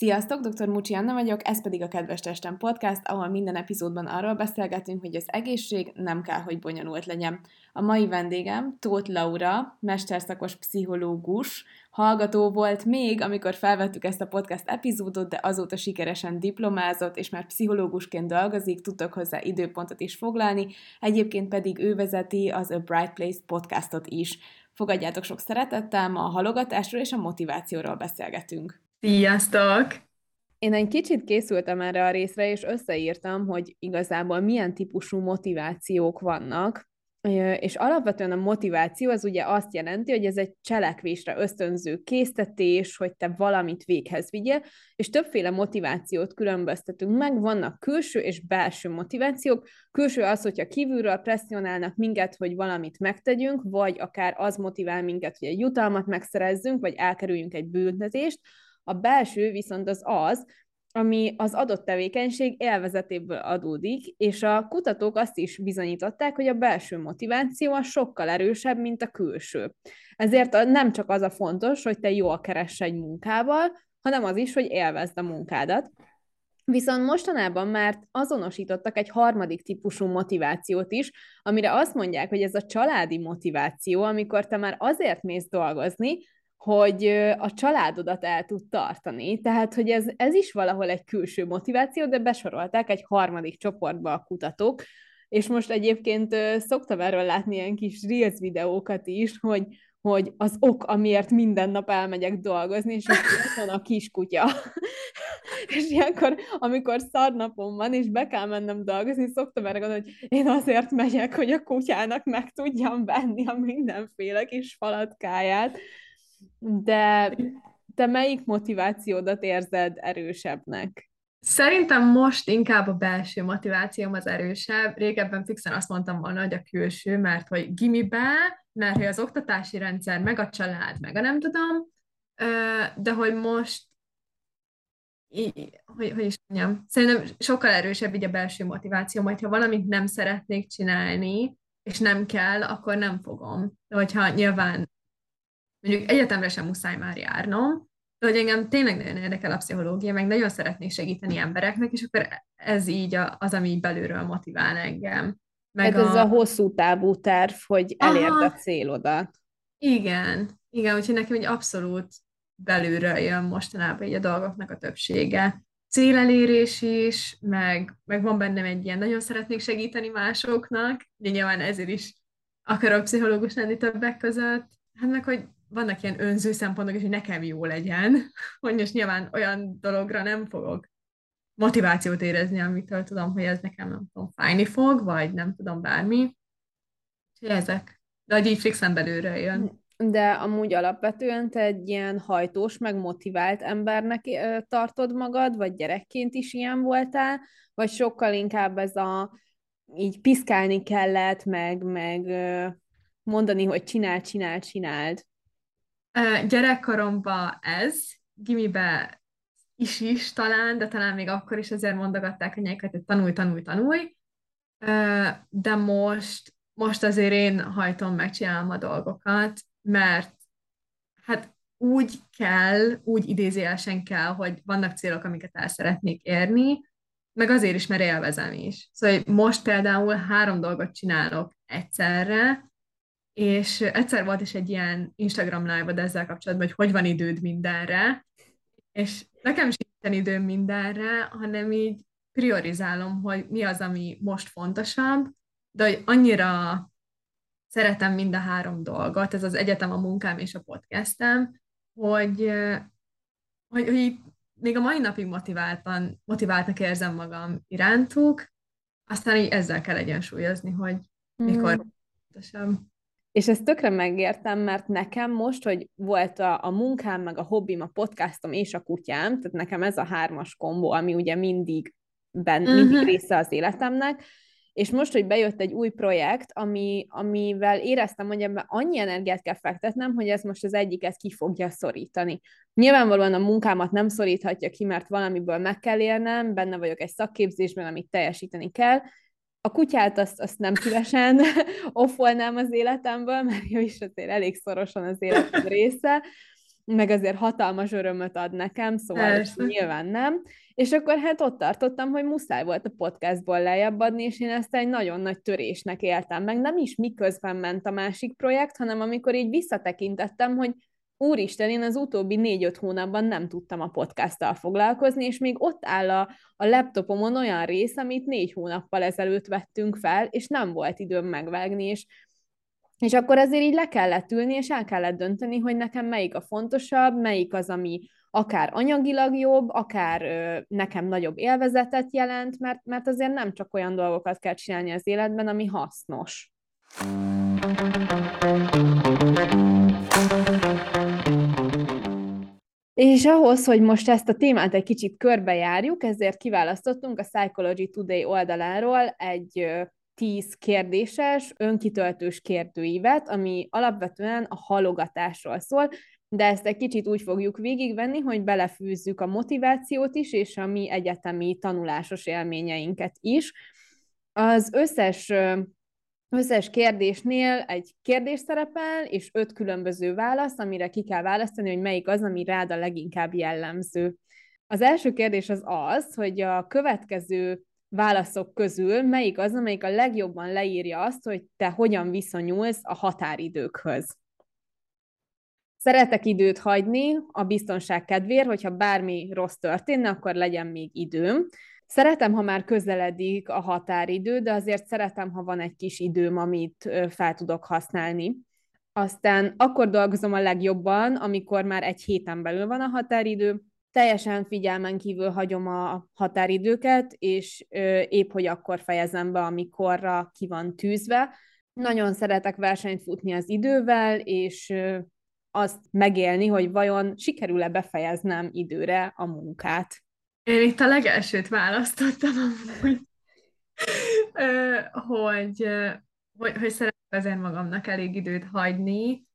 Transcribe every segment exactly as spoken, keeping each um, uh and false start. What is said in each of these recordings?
Sziasztok, doktor Mucsi Anna vagyok, ez pedig a Kedves Testem Podcast, ahol minden epizódban arról beszélgetünk, hogy az egészség nem kell, hogy bonyolult legyen. A mai vendégem Tóth Laura, mesterszakos pszichológus, hallgató volt még, amikor felvettük ezt a podcast epizódot, de azóta sikeresen diplomázott, és már pszichológusként dolgozik, tudtok hozzá időpontot is foglalni, egyébként pedig ő vezeti az A Bright Place podcastot is. Fogadjátok sok szeretettel, ma a halogatásról és a motivációról beszélgetünk. Sziasztok! Én egy kicsit készültem erre a részre, és összeírtam, hogy igazából milyen típusú motivációk vannak, és alapvetően a motiváció az ugye azt jelenti, hogy ez egy cselekvésre ösztönző késztetés, hogy te valamit véghez vigyél, és többféle motivációt különböztetünk meg, vannak külső és belső motivációk. Külső az, hogyha kívülről presszionálnak minket, hogy valamit megtegyünk, vagy akár az motivál minket, hogy egy jutalmat megszerezzünk, vagy elkerüljünk egy büntetést. A belső viszont az az, ami az adott tevékenység élvezetéből adódik, és a kutatók azt is bizonyították, hogy a belső motiváció az sokkal erősebb, mint a külső. Ezért nem csak az a fontos, hogy te jól keress egy munkával, hanem az is, hogy élvezd a munkádat. Viszont mostanában már azonosítottak egy harmadik típusú motivációt is, amire azt mondják, hogy ez a családi motiváció, amikor te már azért mész dolgozni, hogy a családodat el tud tartani, tehát, hogy ez, ez is valahol egy külső motiváció, de besorolták egy harmadik csoportba a kutatók, és most egyébként szoktam erről látni ilyen kis reels videókat is, hogy, hogy az ok, amiért minden nap elmegyek dolgozni, és itt van a kiskutya. És ilyenkor, amikor szarnapom van, és be kell mennem dolgozni, szoktam erre gondolni, hogy én azért megyek, hogy a kutyának meg tudjam venni a mindenféle kis falatkáját. De te melyik motivációdat érzed erősebbnek? Szerintem most inkább a belső motivációm az erősebb. Régebben fixen azt mondtam volna, hogy a külső, mert hogy gimibe, mert hogy az oktatási rendszer, meg a család, meg a nem tudom, de hogy most, hogy, hogy is mondjam, szerintem sokkal erősebb így a belső motivációm, hogyha valamit nem szeretnék csinálni, és nem kell, akkor nem fogom. De hogyha nyilván mondjuk egyetemre sem muszáj már járnom, de hogy engem tényleg nagyon érdekel a pszichológia, meg nagyon szeretnék segíteni embereknek, és akkor ez így a, az, ami így belülről motivál engem. Meg hát a... ez a hosszú távú terv, hogy elérd Aha. a célodat. Igen, igen, úgyhogy nekem egy abszolút belülről jön mostanában így a dolgoknak a többsége. Célelérés is, meg, meg van bennem egy ilyen, nagyon szeretnék segíteni másoknak, de nyilván ezért is akarok pszichológus lenni többek között. Hát meg, hogy vannak ilyen önző szempontok, és hogy nekem jó legyen, hogy most nyilván olyan dologra nem fogok motivációt érezni, amitől tudom, hogy ez nekem nem tudom, fájni fog, vagy nem tudom, bármi. És ezek. De hogy így fixen belőle jön. De amúgy alapvetően te egy ilyen hajtós, meg motivált embernek tartod magad, vagy gyerekként is ilyen voltál, vagy sokkal inkább ez a így piszkálni kellett, meg... meg mondani, hogy csináld, csináld, csináld. Gyerekkoromban ez, gimibe is is talán, de talán még akkor is azért mondogatták a nyelket, hogy tanulj, tanulj, tanulj, de most, most azért én hajtom, megcsinálom a dolgokat, mert hát úgy kell, úgy idézőjelesen kell, hogy vannak célok, amiket el szeretnék érni, meg azért is, mert élvezem is. Szóval most például három dolgot csinálok egyszerre, és egyszer volt is egy ilyen Instagram live-od ezzel kapcsolatban, hogy hogy van időd mindenre, és nekem sincsen időm mindenre, hanem így priorizálom, hogy mi az, ami most fontosabb, de hogy annyira szeretem mind a három dolgot, ez az egyetem, a munkám és a podcastem, hogy, hogy, hogy még a mai napig motiváltan, motiváltnak érzem magam irántuk, aztán így ezzel kell egyensúlyozni, hogy mikor mm. fontosabb. És ezt tökre megértem, mert nekem most, hogy volt a, a munkám, meg a hobbim, a podcastom és a kutyám, tehát nekem ez a hármas kombó, ami ugye mindig, ben, uh-huh. mindig része az életemnek, és most, hogy bejött egy új projekt, ami, amivel éreztem, hogy ebben annyi energiát kell fektetnem, hogy ez most az egyiket ki fogja szorítani. Nyilvánvalóan a munkámat nem szoríthatja ki, mert valamiből meg kell élnem, benne vagyok egy szakképzésben, amit teljesíteni kell. A kutyát azt, azt nem szívesen offolnám az életemből, mert ő is azért elég szorosan az életem része, meg azért hatalmas örömöt ad nekem, szóval nyilván nem. És akkor hát ott tartottam, hogy muszáj volt a podcastból lejjebb adni, és én ezt egy nagyon nagy törésnek éltem meg. Nem is miközben ment a másik projekt, hanem amikor így visszatekintettem, hogy úristen, én az utóbbi négy-öt hónapban nem tudtam a podcasttal foglalkozni, és még ott áll a, a laptopomon olyan rész, amit négy hónappal ezelőtt vettünk fel, és nem volt időm megvágni, és És akkor azért így le kellett ülni, és el kellett dönteni, hogy nekem melyik a fontosabb, melyik az, ami akár anyagilag jobb, akár ö, nekem nagyobb élvezetet jelent, mert, mert azért nem csak olyan dolgokat kell csinálni az életben, ami hasznos. És ahhoz, hogy most ezt a témát egy kicsit körbejárjuk, ezért kiválasztottunk a Psychology Today oldaláról egy tíz kérdéses, önkitöltős kérdőívet, ami alapvetően a halogatásról szól, de ezt egy kicsit úgy fogjuk végigvenni, hogy belefűzzük a motivációt is, és a mi egyetemi tanulásos élményeinket is. Az összes, összes kérdésnél egy kérdés szerepel, és öt különböző válasz, amire ki kell választani, hogy melyik az, ami rád a leginkább jellemző. Az első kérdés az az, hogy a következő válaszok közül melyik az, amelyik a legjobban leírja azt, hogy te hogyan viszonyulsz a határidőkhöz. Szeretek időt hagyni a biztonság kedvéért, hogyha bármi rossz történne, akkor legyen még időm. Szeretem, ha már közeledik a határidő, de azért szeretem, ha van egy kis időm, amit fel tudok használni. Aztán akkor dolgozom a legjobban, amikor már egy héten belül van a határidő, teljesen figyelmen kívül hagyom a határidőket, és épp hogy akkor fejezem be, amikorra ki van tűzve. Nagyon szeretek versenyt futni az idővel, és azt megélni, hogy vajon sikerül-e befejeznem időre a munkát. Én itt a legelsőt választottam amúgy, hogy, hogy, hogy szeretem azért magamnak elég időt hagyni,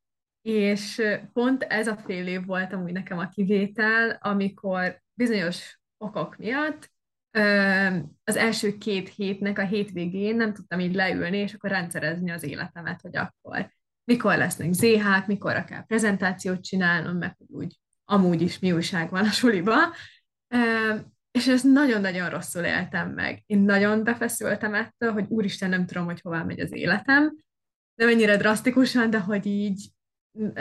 és pont ez a fél év volt amúgy nekem a kivétel, amikor bizonyos okok miatt az első két hétnek a hétvégén nem tudtam így leülni, és akkor rendszerezni az életemet, hogy akkor mikor lesznek zéhák, mikorra kell prezentációt csinálnom, meg úgy amúgy is mi újság van a suliba. És ezt nagyon-nagyon rosszul éltem meg. Én nagyon befeszültem ettől, hogy úristen, nem tudom, hogy hová megy az életem. Nem ennyire drasztikusan, de hogy így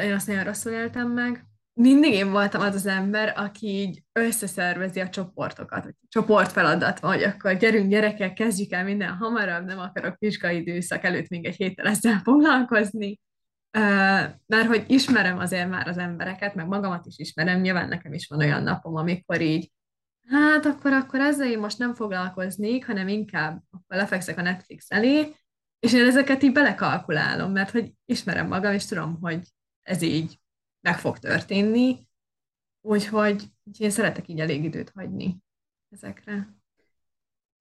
én azt nagyon rosszul éltem meg. Mindig én voltam az az ember, aki így összeszervezi a csoportokat. Csoportfeladat van, hogy akkor gyerünk gyerekek, kezdjük el minden hamarabb, nem akarok vizsgai időszak előtt még egy héttel ezzel foglalkozni. Mert hogy ismerem azért már az embereket, meg magamat is ismerem, nyilván nekem is van olyan napom, amikor így, hát akkor, akkor ezzel én most nem foglalkoznék, hanem inkább akkor lefekszek a Netflix elé, és én ezeket így belekalkulálom, mert hogy ismerem magam, és tudom, hogy ez így meg fog történni, úgyhogy én szeretek így elég időt hagyni ezekre.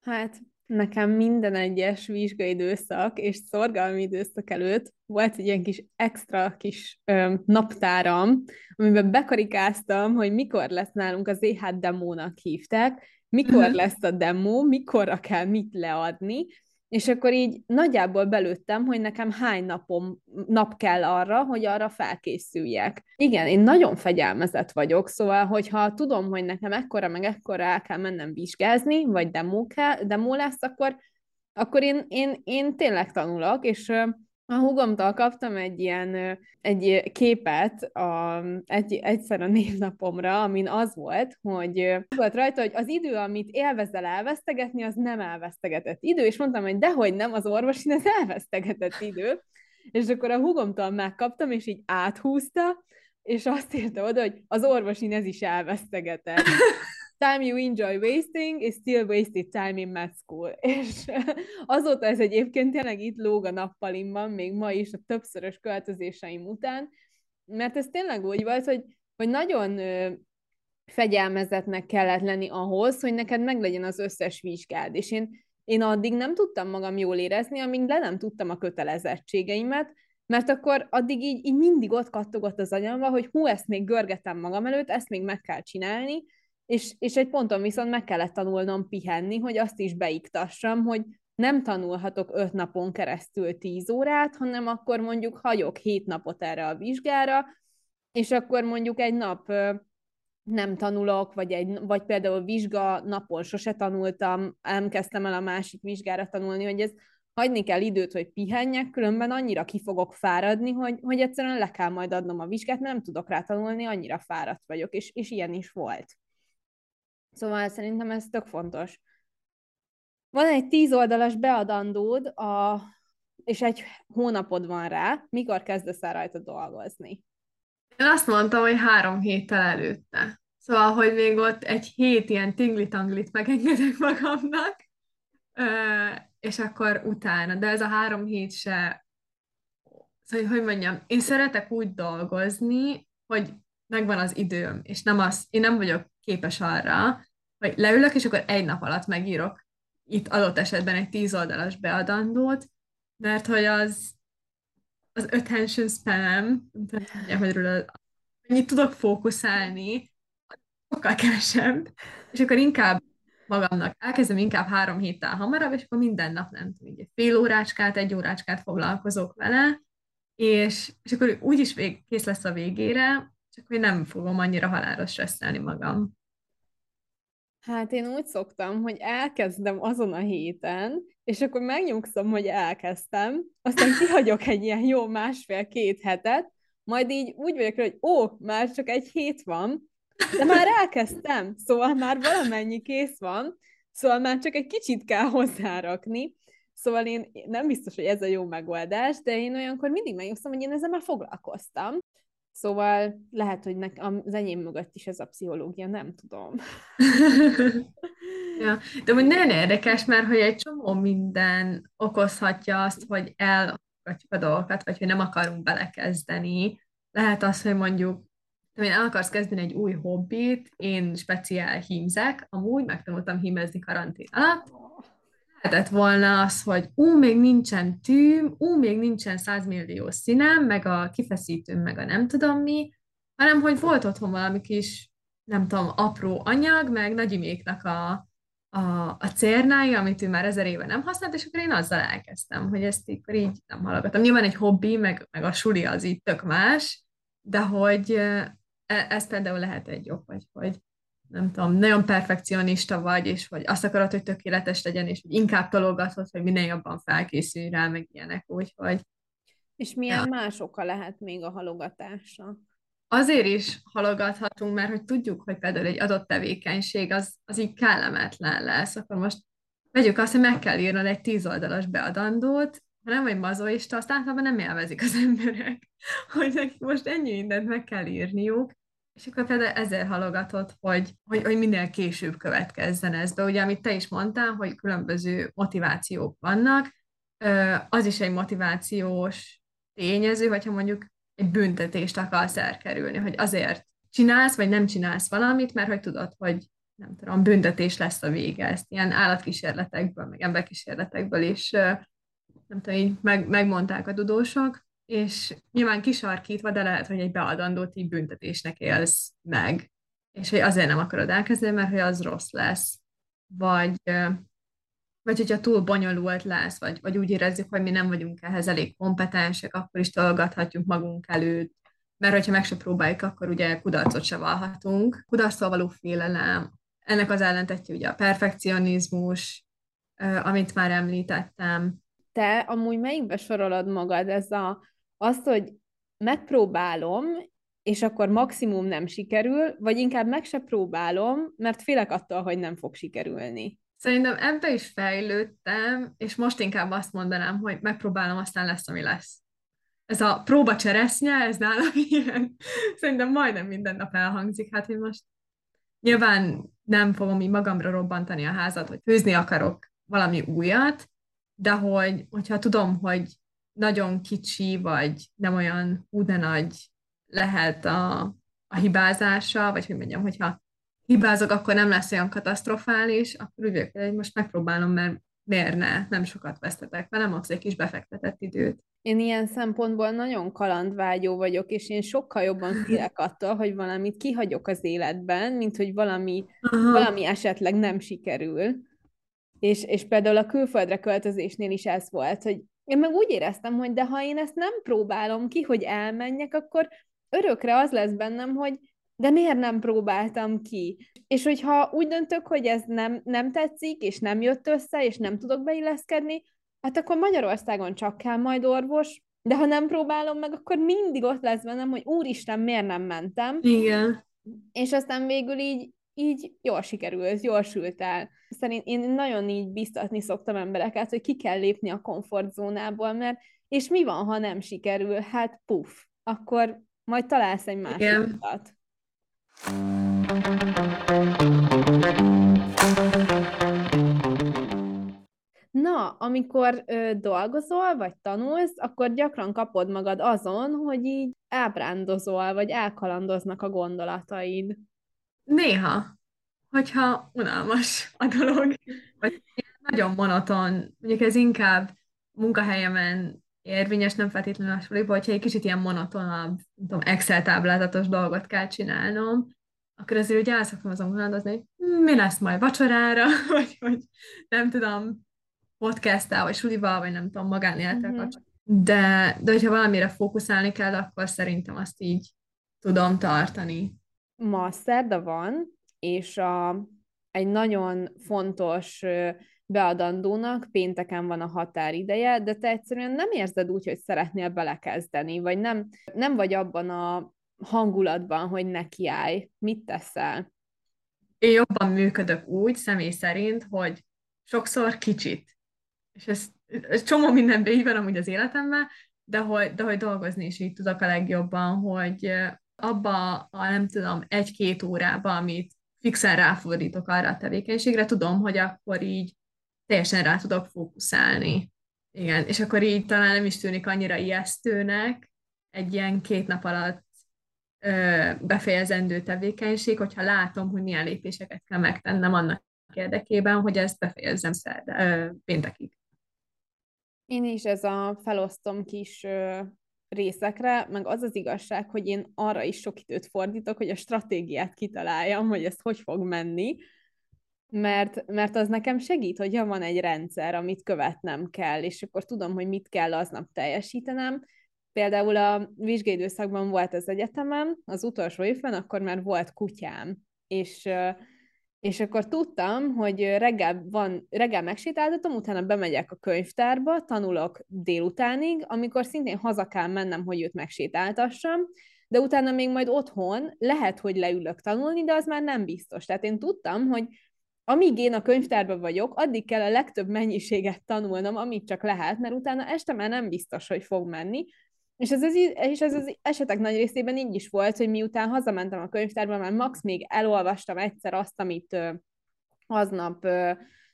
Hát nekem minden egyes vizsgaidőszak és szorgalmi időszak előtt volt egy ilyen kis extra kis ö, naptáram, amiben bekarikáztam, hogy mikor lesz nálunk az é há demónak hívták, mikor lesz a demó, mikorra kell mit leadni, és akkor így nagyjából belőttem, hogy nekem hány napom, nap kell arra, hogy arra felkészüljek. Igen, én nagyon fegyelmezett vagyok, szóval, hogyha tudom, hogy nekem ekkora meg ekkora el kell mennem vizsgázni, vagy demó, kell, demó lesz, akkor, akkor én, én, én tényleg tanulok, és a húgomtól kaptam egy ilyen egy képet a, egy, egyszer a névnapomra, amin az volt, hogy volt rajta, hogy az idő, amit élvezel elvesztegetni, az nem elvesztegetett idő, és mondtam, hogy dehogy nem, az orvosin az elvesztegetett idő, és akkor a húgomtól megkaptam, és így áthúzta, és azt írta oda, hogy az orvosin ez is elvesztegetett. Time you enjoy wasting is still wasted time in med school. És azóta ez egyébként tényleg itt lóg a nappalimban, még ma is a többszörös költözéseim után, mert ez tényleg úgy volt, hogy, hogy nagyon fegyelmezetnek kellett lenni ahhoz, hogy neked meglegyen az összes vizsgád. És én, én addig nem tudtam magam jól érezni, amíg le nem tudtam a kötelezettségeimet, mert akkor addig így, így mindig ott kattogott az agyamba, hogy hú, ezt még görgetem magam előtt, ezt még meg kell csinálni, És, és egy ponton viszont meg kellett tanulnom pihenni, hogy azt is beiktassam, hogy nem tanulhatok öt napon keresztül tíz órát, hanem akkor mondjuk hagyok hét napot erre a vizsgára, és akkor mondjuk egy nap nem tanulok, vagy, egy, vagy például vizsga napon sose tanultam, nem kezdtem el a másik vizsgára tanulni, hogy ez hagyni kell időt, hogy pihenjek, különben annyira ki fogok fáradni, hogy, hogy egyszerűen le kell majd adnom a vizsgát, nem tudok rá tanulni, annyira fáradt vagyok, és, és ilyen is volt. Szóval szerintem ez tök fontos. Van egy tíz oldalas beadandód, a, és egy hónapod van rá, mikor kezdesz el rajta dolgozni? Én azt mondtam, hogy három héttel előtte. Szóval, hogy még ott egy hét ilyen tingli-tanglit megengedek magamnak, és akkor utána. De ez a három hét se... Szóval, hogy mondjam, én szeretek úgy dolgozni, hogy megvan az időm, és nem az, én nem vagyok képes arra, hogy leülök, és akkor egy nap alatt megírok itt adott esetben egy tíz oldalas beadandót, mert hogy az... az attention spanem, annyit tudok fókuszálni, sokkal kevesebb, és akkor inkább magamnak elkezdem, inkább három héttel hamarabb, és akkor minden nap, nem tudom, így fél órácskát, egy órácskát foglalkozok vele, és, és akkor úgyis vég, kész lesz a végére, csak én nem fogom annyira halálra stresszelni magam. Hát én úgy szoktam, hogy elkezdem azon a héten, és akkor megnyugszom, hogy elkezdtem, aztán kihagyok egy ilyen jó másfél-két hetet, majd így úgy vagyok, hogy ó, már csak egy hét van, de már elkezdtem, szóval már valamennyi kész van, szóval már csak egy kicsit kell hozzárakni, szóval én nem biztos, hogy ez a jó megoldás, de én olyankor mindig megnyugszom, hogy én ezzel már foglalkoztam. Szóval lehet, hogy az enyém mögött is ez a pszichológia, nem tudom. Ja, de úgy nagyon érdekes, mert hogy egy csomó minden okozhatja azt, hogy elhagyjuk a dolgokat, vagy hogy nem akarunk belekezdeni. Lehet az, hogy mondjuk, hogy el akarsz kezdeni egy új hobbit, én speciál hímzek, amúgy megtanultam hímezni karantén alatt. Lehetett volna az, hogy ú, még nincsen tűm, ú, még nincsen százmillió színem, meg a kifeszítőm, meg a nem tudom mi, hanem hogy volt otthon valami kis, nem tudom, apró anyag, meg nagyiméknak a, a, a cérnája, amit ő már ezer éve nem használt, és akkor én azzal elkezdtem, hogy ezt így, így nem hallgatom. Nyilván egy hobbi, meg, meg a suli az így tök más, de hogy e, ez például lehet egy jobb, vagy hogy nem tudom, nagyon perfekcionista vagy, és vagy azt akarod, hogy tökéletes legyen, és hogy inkább tologatod, hogy minél jobban felkészülj rá, meg ilyenek, úgyhogy... És milyen ja. más oka lehet még a halogatásnak? Azért is halogathatunk, mert hogy tudjuk, hogy például egy adott tevékenység, az, az így kellemetlen lesz. Akkor most vegyük azt, hogy meg kell írnod egy tíz oldalas beadandót, ha nem vagy mazoista, azt általában nem élvezik az emberek, hogy nekik most ennyi mindent meg kell írniuk. És akkor például ezért halogatod, hogy, hogy, hogy minél később következzen ez be. Ugye, amit te is mondtál, hogy különböző motivációk vannak, az is egy motivációs tényező, hogyha mondjuk egy büntetést akarsz elkerülni, hogy azért csinálsz, vagy nem csinálsz valamit, mert hogy tudod, hogy nem tudom, büntetés lesz a vége. Ezt ilyen állatkísérletekből, meg emberkísérletekből is, nem tudom, így meg, megmondták a tudósok, és nyilván kisarkítva, de lehet, hogy egy beadandót így büntetésnek élsz meg, és hogy azért nem akarod elkezdeni, mert hogy az rossz lesz, vagy, vagy hogyha túl bonyolult lesz, vagy, vagy úgy érezzük, hogy mi nem vagyunk ehhez elég kompetensek, akkor is tolgathatjuk magunk előtt, mert hogyha meg se próbáljuk, akkor ugye kudarcot se vallhatunk. Kudarctól való félelem, ennek az ellentetje ugye a perfekcionizmus, amit már említettem. Te amúgy melyikbe sorolod magad ez a... Azt, hogy megpróbálom, és akkor maximum nem sikerül, vagy inkább meg se próbálom, mert félek attól, hogy nem fog sikerülni. Szerintem ebbe is fejlődtem, és most inkább azt mondanám, hogy megpróbálom, aztán lesz, ami lesz. Ez a próba cseresznye, ez nálam ilyen. Szerintem majdnem minden nap elhangzik, hát hogy most nyilván nem fogom így magamra robbantani a házat, hogy főzni akarok valami újat, de hogy, hogyha tudom, hogy nagyon kicsi, vagy nem olyan hú de nagy lehet a, a hibázása, vagy hogy mondjam, hogyha hibázok, akkor nem lesz olyan katasztrofális, akkor úgy vagyok, hogy most megpróbálom, mert miért ne, nem sokat vesztetek velem, nem az egy kis befektetett időt. Én ilyen szempontból nagyon kalandvágyó vagyok, és én sokkal jobban félek attól, hogy valamit kihagyok az életben, mint hogy valami, valami esetleg nem sikerül. És, és például a külföldre költözésnél is ez volt, hogy én meg úgy éreztem, hogy de ha én ezt nem próbálom ki, hogy elmenjek, akkor, örökre az lesz bennem, hogy de miért nem próbáltam ki? És hogyha úgy döntök, hogy ez nem, nem tetszik, és nem jött össze, és nem tudok beilleszkedni, hát akkor Magyarországon csak kell majd orvos, de ha nem próbálom meg, akkor mindig ott lesz bennem, hogy úristen, miért nem mentem? Igen. És aztán végül így, így jól sikerült, jól sült el. Szerint én nagyon így biztatni szoktam embereket, hogy ki kell lépni a komfortzónából, mert és mi van, ha nem sikerül? Hát puff, akkor majd találsz egy másikat. Na, amikor ö, dolgozol, vagy tanulsz, akkor gyakran kapod magad azon, hogy így ábrándozol, vagy elkalandoznak a gondolataid. Néha, hogyha unalmas a dolog, vagy nagyon monoton, mondjuk ez inkább munkahelyemen érvényes, nem feltétlenül a suliba, hogyha egy kicsit ilyen monotonabb, nem tudom, Excel táblázatos dolgot kell csinálnom, akkor azért ugye el szoktam azon gondolkozni, hogy mi lesz majd vacsorára, vagy hogy nem tudom, podcasttel, vagy sulival, vagy nem tudom, magánélettel uh-huh. kapcsolatban. De, de hogyha valamire fókuszálni kell, akkor szerintem azt így tudom tartani. Ma szerda van, és a, egy nagyon fontos beadandónak pénteken van a határideje, de te egyszerűen nem érzed úgy, hogy szeretnél belekezdeni, vagy nem, nem vagy abban a hangulatban, hogy nekiállj. Mit teszel? Én jobban működök úgy, személy szerint, hogy sokszor kicsit. És ez, ez csomó mindenben így van amúgy az életemben, de hogy, de hogy dolgozni is így tudok a legjobban, hogy abba a, nem tudom, egy-két órába, amit fixen ráfordítok arra a tevékenységre, tudom, hogy akkor így teljesen rá tudok fókuszálni. Igen, és akkor így talán nem is tűnik annyira ijesztőnek egy ilyen két nap alatt ö, befejezendő tevékenység, hogyha látom, hogy milyen lépéseket kell megtennem annak érdekében, hogy ezt befejezzem szerda, péntekig. Én is ez a felosztom kis ö, részekre, meg az az igazság, hogy én arra is sok időt fordítok, hogy a stratégiát kitaláljam, hogy ez hogy fog menni, mert, mert az nekem segít, hogyha van egy rendszer, amit követnem kell, és akkor tudom, hogy mit kell aznap teljesítenem. Például a vizsgaidőszakban volt az egyetemem, az utolsó évben, akkor már volt kutyám, és... Ö, És akkor tudtam, hogy reggel, van, reggel megsétáltatom, utána bemegyek a könyvtárba, tanulok délutánig, amikor szintén haza kell mennem, hogy őt megsétáltassam, de utána még majd otthon lehet, hogy leülök tanulni, de az már nem biztos. Tehát én tudtam, hogy amíg én a könyvtárban vagyok, addig kell a legtöbb mennyiséget tanulnom, amit csak lehet, mert utána este már nem biztos, hogy fog menni. És ez az, és ez az esetek nagy részében így is volt, hogy miután hazamentem a könyvtárba, már max még elolvastam egyszer azt, amit ö, aznap ö,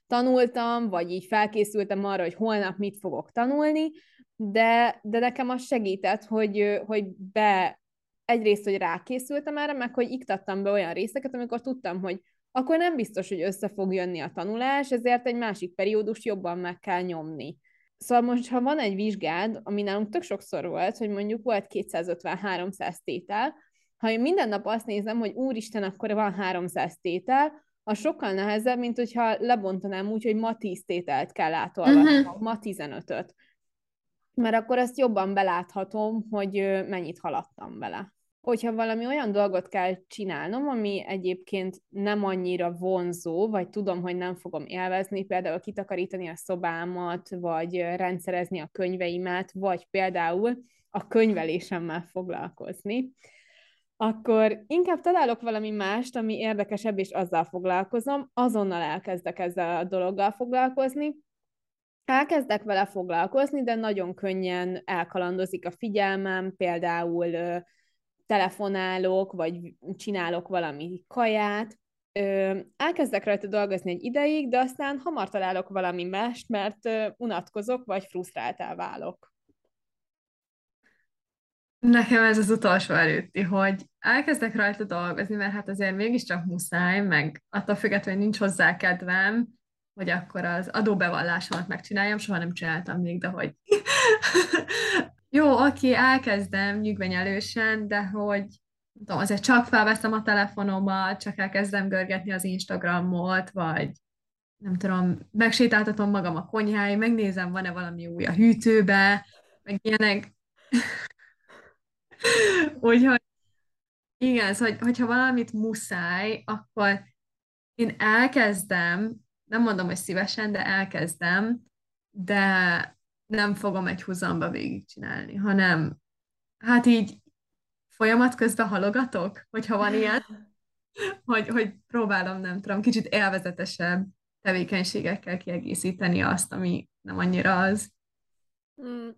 tanultam, vagy így felkészültem arra, hogy holnap mit fogok tanulni, de, de nekem az segített, hogy, ö, hogy be, egyrészt, hogy rákészültem erre, meg hogy iktattam be olyan részeket, amikor tudtam, hogy akkor nem biztos, hogy össze fog jönni a tanulás, ezért egy másik periódust jobban meg kell nyomni. Szóval most, ha van egy vizsgád, ami nálunk tök sokszor volt, hogy mondjuk volt kétszázötven-háromszáz tétel, ha én minden nap azt nézem, hogy úristen, akkor van háromszáz tétel, az sokkal nehezebb, mint hogyha lebontanám úgy, hogy ma tíz tételt kell átolvasnom, uh-huh. ma tizenötöt. Mert akkor azt jobban beláthatom, hogy mennyit haladtam vele. Hogyha valami olyan dolgot kell csinálnom, ami egyébként nem annyira vonzó, vagy tudom, hogy nem fogom élvezni, például kitakarítani a szobámat, vagy rendszerezni a könyveimet, vagy például a könyvelésemmel foglalkozni, akkor inkább találok valami mást, ami érdekesebb, és azzal foglalkozom, azonnal elkezdek ezzel a dologgal foglalkozni, elkezdek vele foglalkozni, de nagyon könnyen elkalandozik a figyelmem, például telefonálok, vagy csinálok valami kaját. Ö, elkezdek rajta dolgozni egy ideig, de aztán hamar találok valami mást, mert ö, unatkozok, vagy frusztráltá válok. Nekem ez az utolsó előtti, hogy elkezdek rajta dolgozni, mert hát azért mégiscsak muszáj, meg attól függetlenül, hogy nincs hozzá kedvem, hogy akkor az adóbevallásomat megcsináljam, soha nem csináltam még, de hogy... Jó, oké, elkezdem nyűgvenyelősen, de hogy nem tudom, azért csak felveszem a telefonomat, csak elkezdem görgetni az Instagramot, vagy nem tudom, megsétáltatom magam a konyháig, megnézem, van-e valami új a hűtőbe, meg ilyenek. Úgyhogy Igen, szóval, hogyha valamit muszáj, akkor én elkezdem, nem mondom, hogy szívesen, de elkezdem, de nem fogom egy húzamba végigcsinálni, hanem hát így folyamat közben halogatok, hogyha van ilyen, hogy, hogy próbálom, nem tudom, kicsit élvezetesebb tevékenységekkel kiegészíteni azt, ami nem annyira az.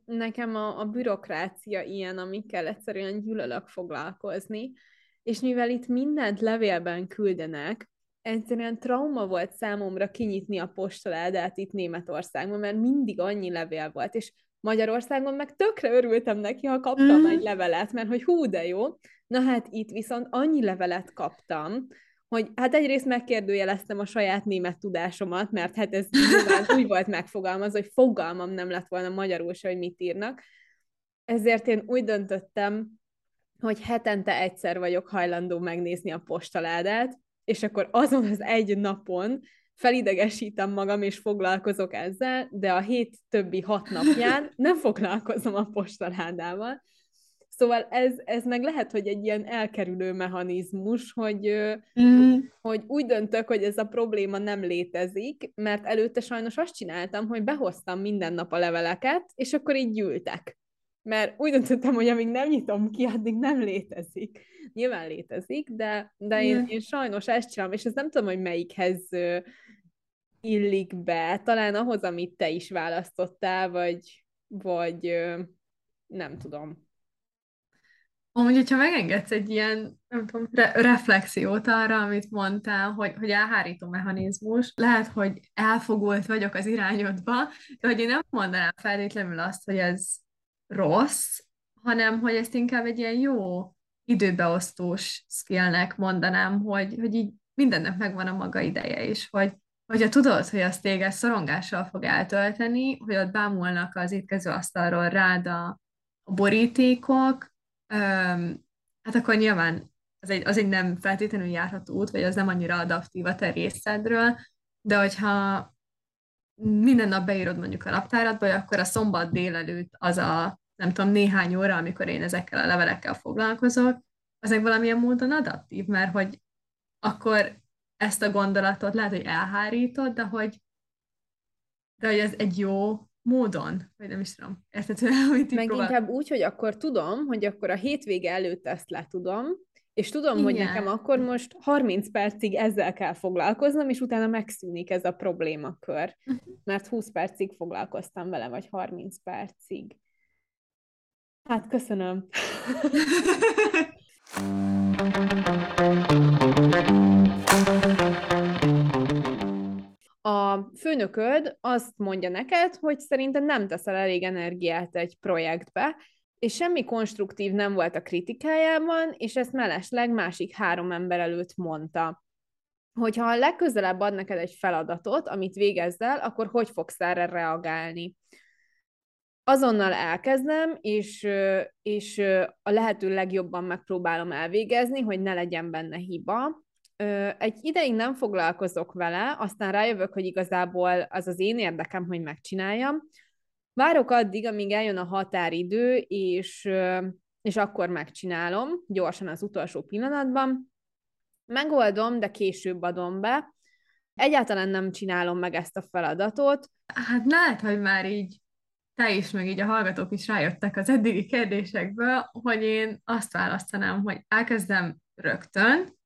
Nekem a, a bürokrácia ilyen, amikkel egyszerűen gyűlölök foglalkozni, és mivel itt mindent levélben küldenek, egyszerűen trauma volt számomra kinyitni a postaládát itt Németországban, mert mindig annyi levél volt, és Magyarországon meg tökre örültem neki, ha kaptam mm. egy levelet, mert hogy hú, de jó. Na hát itt viszont annyi levelet kaptam, hogy hát egyrészt megkérdőjeleztem a saját német tudásomat, mert hát ez úgy volt megfogalmazva, hogy fogalmam nem lett volna magyarul se, hogy mit írnak. Ezért én úgy döntöttem, hogy hetente egyszer vagyok hajlandó megnézni a postaládát, és akkor azon az egy napon felidegesítem magam, és foglalkozok ezzel, de a hét többi hat napján nem foglalkozom a postaládával. Szóval ez, ez meg lehet, hogy egy ilyen elkerülő mechanizmus, hogy, mm. hogy úgy döntök, hogy ez a probléma nem létezik, mert előtte sajnos azt csináltam, hogy behoztam minden nap a leveleket, és akkor így gyűltek. Mert úgy döntöttem, hogy amíg nem nyitom ki, addig nem létezik. Nyilván létezik, de, de én, én sajnos ezt csinálom, és ezt nem tudom, hogy melyikhez illik be, talán ahhoz, amit te is választottál, vagy, vagy nem tudom. Amúgy, hogyha megengedsz egy ilyen, nem tudom, re- reflexiót arra, amit mondtál, hogy, hogy elhárító mechanizmus, lehet, hogy elfogult vagyok az irányodba, de hogy én nem mondanám feltétlenül azt, hogy ez rossz, hanem hogy ezt inkább egy ilyen jó időbeosztós skillnek mondanám, hogy, hogy így mindennek megvan a maga ideje is, hogy hogyha tudod, hogy azt téged szorongással fog eltölteni, hogy ott bámulnak az étkező asztalról rád a, a borítékok, öm, hát akkor nyilván az egy, az egy nem feltétlenül járható út, vagy az nem annyira adaptív a te részedről, de hogyha minden nap beírod mondjuk a naptáradba, hogy akkor a szombat délelőtt az a, nem tudom, néhány óra, amikor én ezekkel a levelekkel foglalkozok, az meg valamilyen módon adaptív, mert hogy akkor ezt a gondolatot lehet, hogy elhárítod, de hogy, de hogy ez egy jó módon, vagy nem is tudom, értetően, amit így meg próbál. Inkább úgy, hogy akkor tudom, hogy akkor a hétvége előtt ezt le tudom, és tudom, igen, hogy nekem akkor most harminc percig ezzel kell foglalkoznom, és utána megszűnik ez a problémakör. Mert húsz percig foglalkoztam vele, vagy harminc percig. Hát, köszönöm. A főnököd azt mondja neked, hogy szerintem nem teszel elég energiát egy projektbe, és semmi konstruktív nem volt a kritikájában, és ezt mellesleg másik három ember előtt mondta. Hogyha legközelebb ad neked egy feladatot, amit végezzel, akkor hogy fogsz erre reagálni? Azonnal elkezdem, és, és a lehető legjobban megpróbálom elvégezni, hogy ne legyen benne hiba. Egy ideig nem foglalkozok vele, aztán rájövök, hogy igazából az az én érdekem, hogy megcsináljam. Várok addig, amíg eljön a határidő, és, és akkor megcsinálom, gyorsan az utolsó pillanatban. Megoldom, de később adom be. Egyáltalán nem csinálom meg ezt a feladatot. Hát lehet, hogy már így te is, meg így a hallgatók is rájöttek az eddigi kérdésekből, hogy én azt választanám, hogy elkezdem rögtön,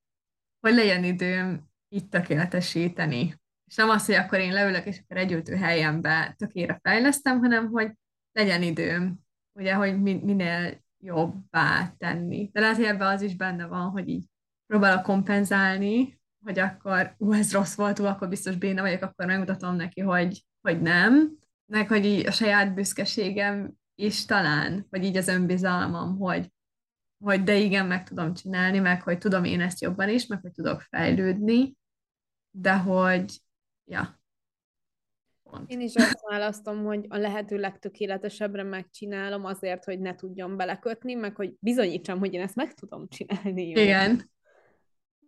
hogy legyen időm így tökéletesíteni. És nem az, hogy akkor én leülök, és akkor egy ültő helyembe tökére fejlesztem, hanem hogy legyen időm, ugye, hogy minél jobbá tenni. De lehet, hogy ebben az is benne van, hogy így próbálok kompenzálni, hogy akkor, ú, ez rossz volt, ú, akkor biztos béna vagyok, akkor megmutatom neki, hogy, hogy nem. Meg, hogy így a saját büszkeségem is talán, vagy így az önbizalmam, hogy, hogy de igen, meg tudom csinálni, meg hogy tudom én ezt jobban is, meg hogy tudok fejlődni, de hogy ja. Pont. Én is azt választom, hogy a lehető legtökéletesebbre megcsinálom azért, hogy ne tudjam belekötni, meg hogy bizonyítsam, hogy én ezt meg tudom csinálni. Jól. Igen.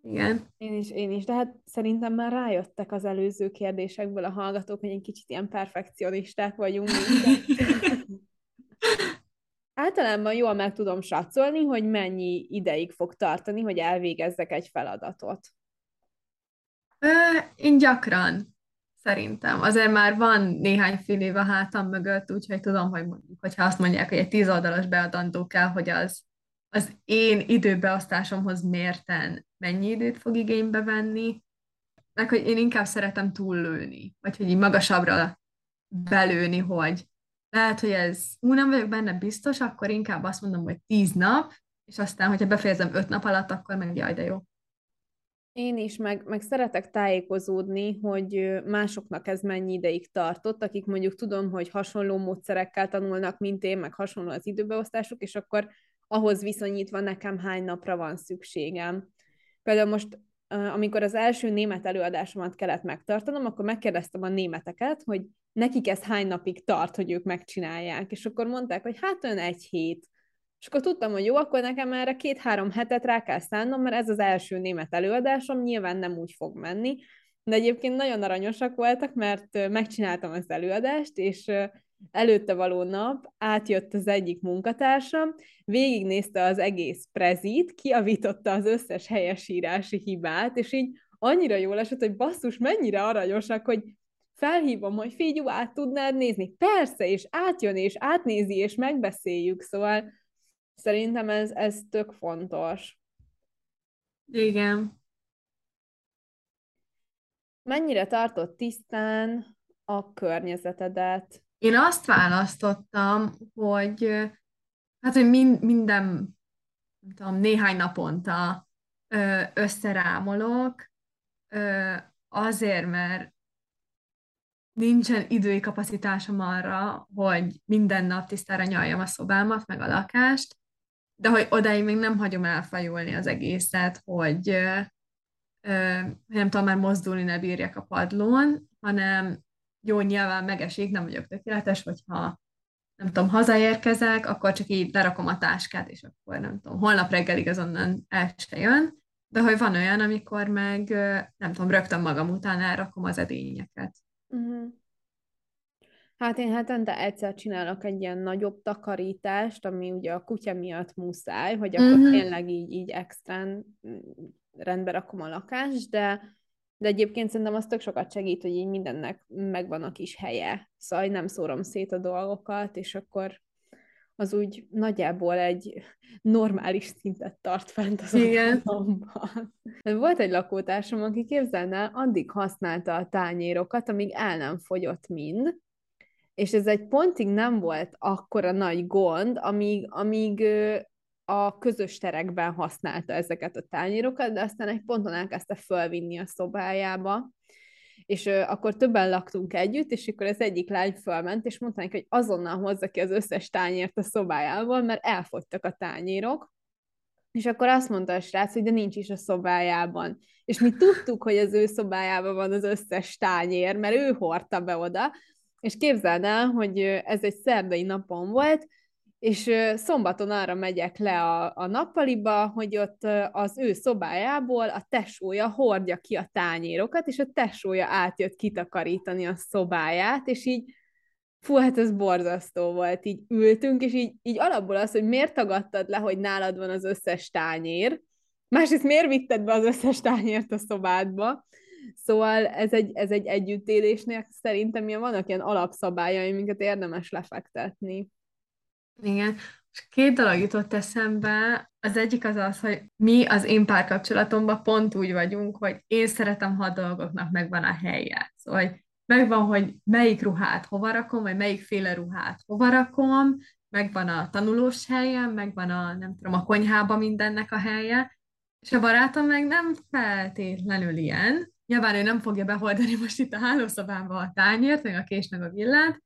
Igen. Én is, én is. De hát szerintem már rájöttek az előző kérdésekből a hallgatók, hogy egy kicsit ilyen perfekcionisták vagyunk. Általában jól meg tudom satszolni, hogy mennyi ideig fog tartani, hogy elvégezzek egy feladatot. Én gyakran, szerintem. Azért már van néhány fél év a hátam mögött, úgyhogy tudom, hogy mondjuk, hogyha azt mondják, hogy egy tíz oldalas beadandó kell, hogy az, az én időbeosztásomhoz mérten mennyi időt fog igénybe venni, meg hogy én inkább szeretem túllőni, vagy hogy így magasabbra belőni, hogy lehet, hogy ez, ú, nem vagyok benne biztos, akkor inkább azt mondom, hogy tíz nap, és aztán, hogyha befejezem öt nap alatt, akkor meg jaj, de jó. Én is, meg, meg szeretek tájékozódni, hogy másoknak ez mennyi ideig tartott, akik mondjuk tudom, hogy hasonló módszerekkel tanulnak, mint én, meg hasonló az időbeosztásuk, és akkor ahhoz viszonyítva nekem hány napra van szükségem. Például most, amikor az első német előadásomat kellett megtartanom, akkor megkérdeztem a németeket, hogy nekik ez hány napig tart, hogy ők megcsinálják, és akkor mondták, hogy hát olyan egy hét. És akkor tudtam, hogy jó, akkor nekem erre két-három hetet rá kell szánnom, mert ez az első német előadásom, nyilván nem úgy fog menni, de egyébként nagyon aranyosak voltak, mert megcsináltam az előadást, és előtte való nap átjött az egyik munkatársam, végignézte az egész prezit, kiavította az összes helyesírási hibát, és így annyira jól esett, hogy basszus, mennyire aranyosak, hogy felhívom, hogy figyú, át tudnád nézni? Persze, és átjön, és átnézi, és megbeszéljük, szóval szerintem ez, ez tök fontos. Igen. Mennyire tartod tisztán a környezetedet? Én azt választottam, hogy hát, hogy mind, minden, nem tudom, néhány naponta összerámolok, azért, mert nincsen idői kapacitásom arra, hogy minden nap tisztára nyaljam a szobámat, meg a lakást, de hogy odáig még nem hagyom elfajulni az egészet, hogy ö, ö, nem tudom, már mozdulni ne bírjak a padlón, hanem jó, nyilván megesik, nem vagyok tökéletes, hogyha nem tudom, hazaérkezek, akkor csak így lerakom a táskát, és akkor nem tudom, holnap reggelig azonnan el se jön, de hogy van olyan, amikor meg nem tudom, rögtön magam után elrakom az edényeket. Uh-huh. Hát én hetente egyszer csinálok egy ilyen nagyobb takarítást, ami ugye a kutya miatt muszáj, hogy akkor uh-huh. tényleg így, így extrán rendbe rakom a lakást, de, de egyébként szerintem az tök sokat segít, hogy így mindennek megvan a kis helye, szóval nem szórom szét a dolgokat, és akkor az úgy nagyjából egy normális szintet tart fent az otthonban. Volt egy lakótársam, aki képzelne, addig használta a tányérokat, amíg el nem fogyott mind, és ez egy pontig nem volt akkora nagy gond, amíg, amíg a közös terekben használta ezeket a tányérokat, de aztán egy ponton elkezdte fölvinni a szobájába, és akkor többen laktunk együtt, és akkor az egyik lány fölment, és mondta neki, hogy azonnal hozza ki az összes tányért a szobájából, mert elfogytak a tányérok, és akkor azt mondta a srác, hogy de nincs is a szobájában. És mi tudtuk, hogy az ő szobájában van az összes tányér, mert ő hordta be oda, és képzeld el, hogy ez egy szerdai napon volt, és szombaton arra megyek le a, a nappaliba, hogy ott az ő szobájából a tesója hordja ki a tányérokat, és a tesója átjött kitakarítani a szobáját, és így, fú, hát ez borzasztó volt, így ültünk, és így, így alapból az, hogy miért tagadtad le, hogy nálad van az összes tányér, másrészt miért vitted be az összes tányért a szobádba, szóval ez egy, ez egy együttélésnek szerintem ilyen vannak ilyen alapszabályai, amiket érdemes lefektetni. Igen, és két dolog jutott eszembe, az egyik az az, hogy mi az én párkapcsolatomban pont úgy vagyunk, hogy én szeretem, ha a dolgoknak megvan a helye. Szóval hogy megvan, hogy melyik ruhát hova rakom, vagy melyik féle ruhát hova rakom, megvan a tanulós helye, megvan a, nem tudom, a konyhába mindennek a helye, és a barátom meg nem feltétlenül ilyen. Nyilván ő nem fogja behordani most itt a hálószobámba a tányért, meg a kést, meg a villát,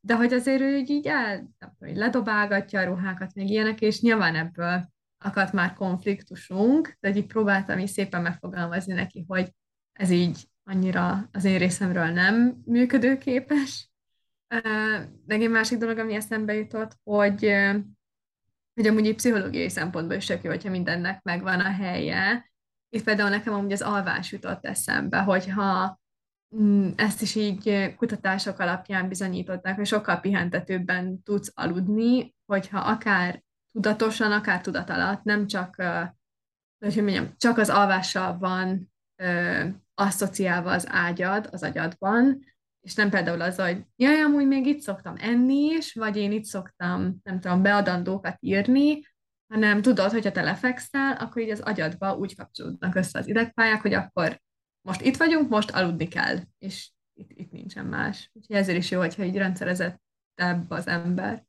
de hogy azért ő így el, hogy ledobálgatja a ruhákat, még ilyenek, és nyilván ebből akadt már konfliktusunk, de így próbáltam így szépen megfogalmazni neki, hogy ez így annyira az én részemről nem működőképes. De egy másik dolog, ami eszembe jutott, hogy, hogy amúgy így pszichológiai szempontból is tök jó, hogyha mindennek megvan a helye. Itt például nekem amúgy az alvás jutott eszembe, hogyha ezt is így kutatások alapján bizonyították, hogy sokkal pihentetőbben tudsz aludni, hogyha akár tudatosan, akár tudat alatt, nem csak, hogy mondjam, csak az alvással van ö, asszociálva az ágyad az agyadban, és nem például az, hogy jaj, amúgy még itt szoktam enni is, vagy én itt szoktam, nem tudom, beadandókat írni, hanem tudod, hogyha te lefekszel, akkor így az agyadba úgy kapcsolódnak össze az idegpályák, hogy akkor most itt vagyunk, most aludni kell, és itt, itt nincsen más. Úgyhogy ezért is jó, hogyha így rendszerezettebb az ember.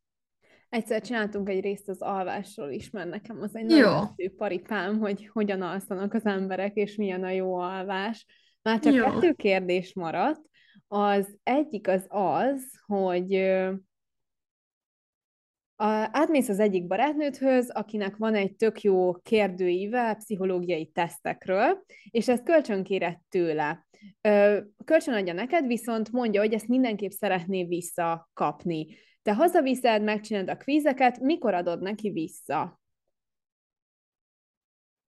Egyszer csináltunk egy részt az alvásról is, mert nekem az egy nagyon szép paripám, hogy hogyan alszanak az emberek, és milyen a jó alvás. Már csak jó. Kettő kérdés maradt. Az egyik az az, hogy a, átmész az egyik barátnődhöz, akinek van egy tök jó kérdőíve pszichológiai tesztekről, és ezt kölcsönkéred tőle. Kölcsön adja neked, viszont mondja, hogy ezt mindenképp szeretné visszakapni. Te hazaviszed, megcsinálod a kvízeket, mikor adod neki vissza?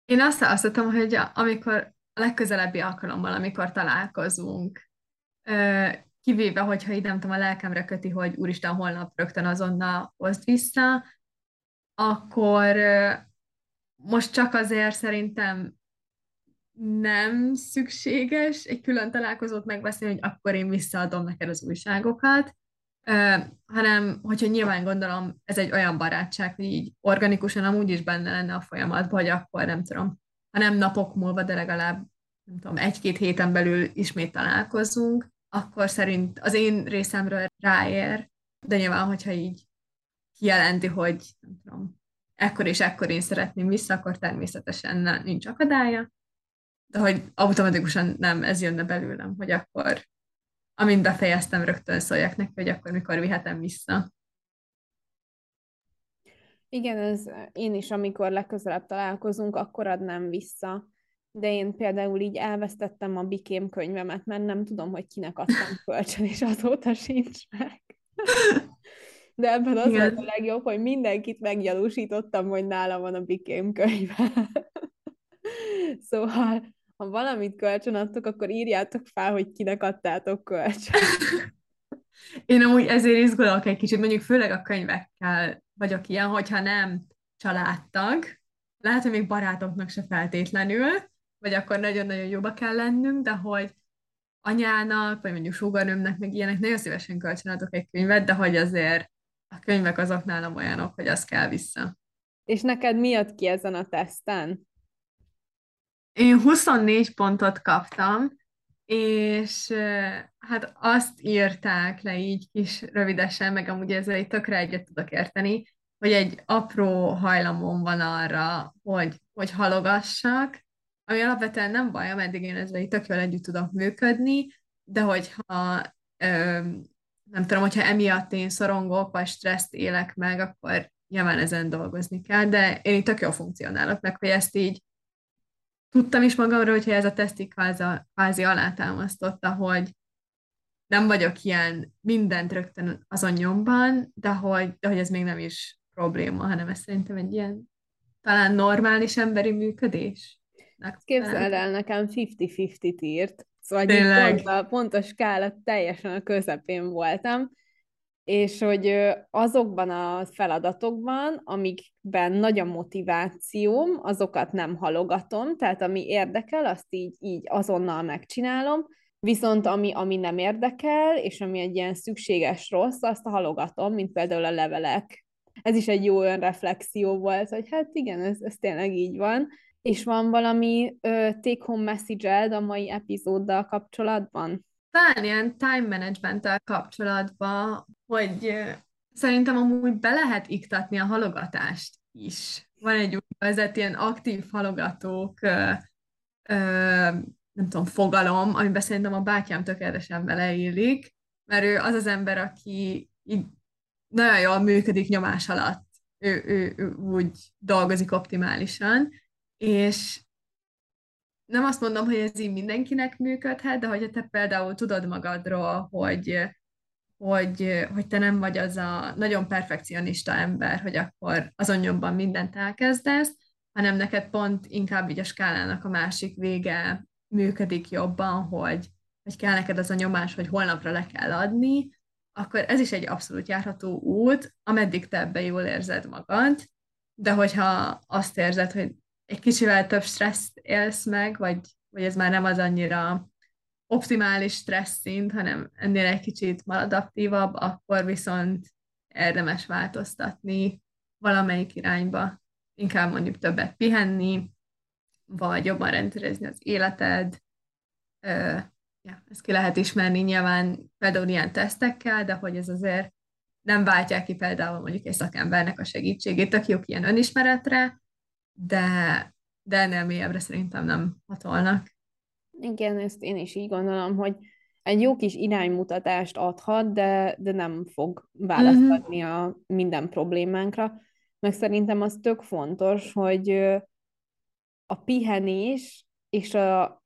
Én azt azt mondtam, hogy amikor a legközelebbi alkalommal, amikor találkozunk, kivéve, hogyha így nem tudom, a lelkemre köti, hogy úristen, holnap rögtön azonnal hozd vissza, akkor most csak azért szerintem nem szükséges egy külön találkozót megbeszélni, hogy akkor én visszaadom neked az újságokat, Ö, hanem, hogyha nyilván gondolom, ez egy olyan barátság, hogy így organikusan amúgy is benne lenne a folyamatban, hogy akkor nem tudom, ha nem napok múlva, de legalább nem tudom, egy-két héten belül ismét találkozunk, akkor szerint az én részemről ráér, de nyilván, hogyha így kijelenti, hogy nem tudom, ekkor és ekkor én szeretném vissza, akkor természetesen nem, nincs akadálya, de hogy automatikusan nem ez jönne belőlem, hogy akkor amint befejeztem, rögtön szóljak neki, hogy akkor mikor vihetem vissza. Igen, ez én is, amikor legközelebb találkozunk, akkor adnám vissza. De én például így elvesztettem a bikém könyvemet, mert nem tudom, hogy kinek adtam kölcsön, és azóta sincs meg. De ebben az volt a legjobb, hogy mindenkit meggyanúsítottam, hogy nálam van a bikém könyve. Szóval... ha valamit kölcsönadtok, akkor írjátok fel, hogy kinek adtátok kölcsön. Én amúgy ezért izgulok egy kicsit, mondjuk főleg a könyvekkel vagyok ilyen, hogyha nem családtag, lehet, hogy még barátoknak se feltétlenül, vagy akkor nagyon-nagyon jóba kell lennünk, de hogy anyának, vagy mondjuk sógornőmnek, meg ilyenek nagyon szívesen kölcsönadok egy könyvet, de hogy azért a könyvek azok nálam olyanok, hogy az kell vissza. És neked mi ad ki ezen a teszten? Én huszonnégy pontot kaptam, és hát azt írták le így kis rövidesen, meg amúgy ezzel így tökre egyet tudok érteni, hogy egy apró hajlamom van arra, hogy, hogy halogassak, ami alapvetően nem baj, ameddig én ezzel így tök jól együtt tudok működni, de hogyha nem tudom, hogyha emiatt én szorongok, vagy stresszt élek meg, akkor nyilván ezen dolgozni kell, de én így tök jól funkcionálok meg, hogy ezt így tudtam is magamról, hogyha ez a teszt kvázi alátámasztotta, hogy nem vagyok ilyen mindent rögtön azon nyomban, de hogy, de hogy ez még nem is probléma, hanem ez szerintem egy ilyen talán normális emberi működés. Képzeld el, nekem fifty-fifty-t írt, szóval pont a, pont a skála teljesen a közepén voltam, és hogy azokban a feladatokban, amikben nagy a motivációm, azokat nem halogatom, tehát ami érdekel, azt így, így azonnal megcsinálom, viszont ami, ami nem érdekel, és ami egy ilyen szükséges rossz, azt halogatom, mint például a levelek. Ez is egy jó önreflexió volt, hogy hát igen, ez, ez tényleg így van. És van valami ö, take-home message-ed a mai epizóddal kapcsolatban? Talán ilyen time management-tel kapcsolatban, hogy szerintem amúgy be lehet iktatni a halogatást is. Van egy úgynevezett ilyen aktív halogatók, ö, ö, nem tudom, fogalom, amiben szerintem a bátyám tökéletesen beleillik, mert ő az az ember, aki így nagyon jól működik nyomás alatt. Ő, ő, ő úgy dolgozik optimálisan, és nem azt mondom, hogy ez így mindenkinek működhet, de hogyha te például tudod magadról, hogy, hogy, hogy te nem vagy az a nagyon perfekcionista ember, hogy akkor azon jobban mindent elkezdesz, hanem neked pont inkább így a skálának a másik vége működik jobban, hogy hogy kell neked az a nyomás, hogy holnapra le kell adni, akkor ez is egy abszolút járható út, ameddig te ebben jól érzed magad, de hogyha azt érzed, hogy egy kicsivel több stresszt élsz meg, vagy, vagy ez már nem az annyira optimális stressz szint, hanem ennél egy kicsit marad aktívabb, akkor viszont érdemes változtatni valamelyik irányba, inkább mondjuk többet pihenni, vagy jobban rendszerezni az életed. Ö, ja, ezt ki lehet ismerni nyilván például ilyen tesztekkel, de hogy ez azért nem váltják ki például mondjuk egy szakembernek a segítségét, tök jók ilyen önismeretre, de, de ennél mélyebbre szerintem nem hatolnak. Igen, ezt én is így gondolom, hogy egy jó kis iránymutatást adhat, de, de nem fog választ adni a minden problémánkra. Meg szerintem az tök fontos, hogy a pihenés, és a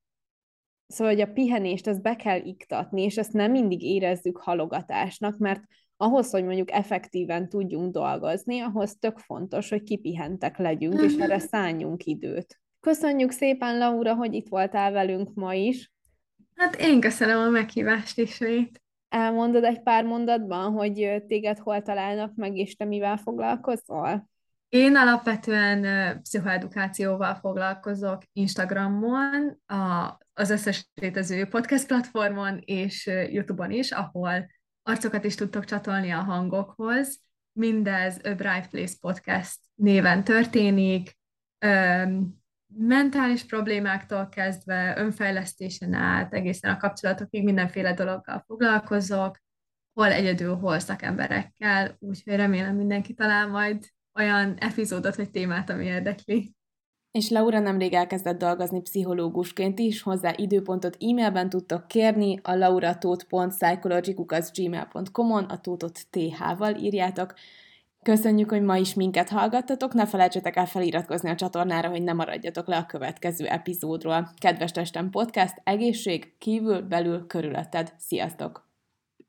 szóval, hogy a pihenést ezt be kell iktatni, és ezt nem mindig érezzük halogatásnak, mert ahhoz, hogy mondjuk effektíven tudjunk dolgozni, ahhoz tök fontos, hogy kipihentek legyünk, uh-huh. és erre szálljunk időt. Köszönjük szépen, Laura, hogy itt voltál velünk ma is. Hát én köszönöm a meghívást ismét. Elmondod egy pár mondatban, hogy téged hol találnak meg, és te mivel foglalkozol? Én alapvetően pszichoedukációval foglalkozok Instagramon, az összes létező podcast platformon és YouTube-on is, ahol arcokat is tudtok csatolni a hangokhoz. Mindez A Bright Place Podcast néven történik. Mentális problémáktól kezdve, önfejlesztésen át, egészen a kapcsolatokig mindenféle dologgal foglalkozok, hol egyedül, hol szakemberekkel, úgyhogy remélem mindenki talál majd olyan epizódot vagy témát, ami érdekli. És Laura nemrég elkezdett dolgozni pszichológusként is, hozzá időpontot e-mailben tudtok kérni, a laura pont pszichology kukac gmail pont com-on, a Tóthot té há-val írjátok. Köszönjük, hogy ma is minket hallgattatok, ne felejtsetek el feliratkozni a csatornára, hogy ne maradjatok le a következő epizódról. Kedves Testem Podcast, egészség, kívül, belül, körülötted. Sziasztok!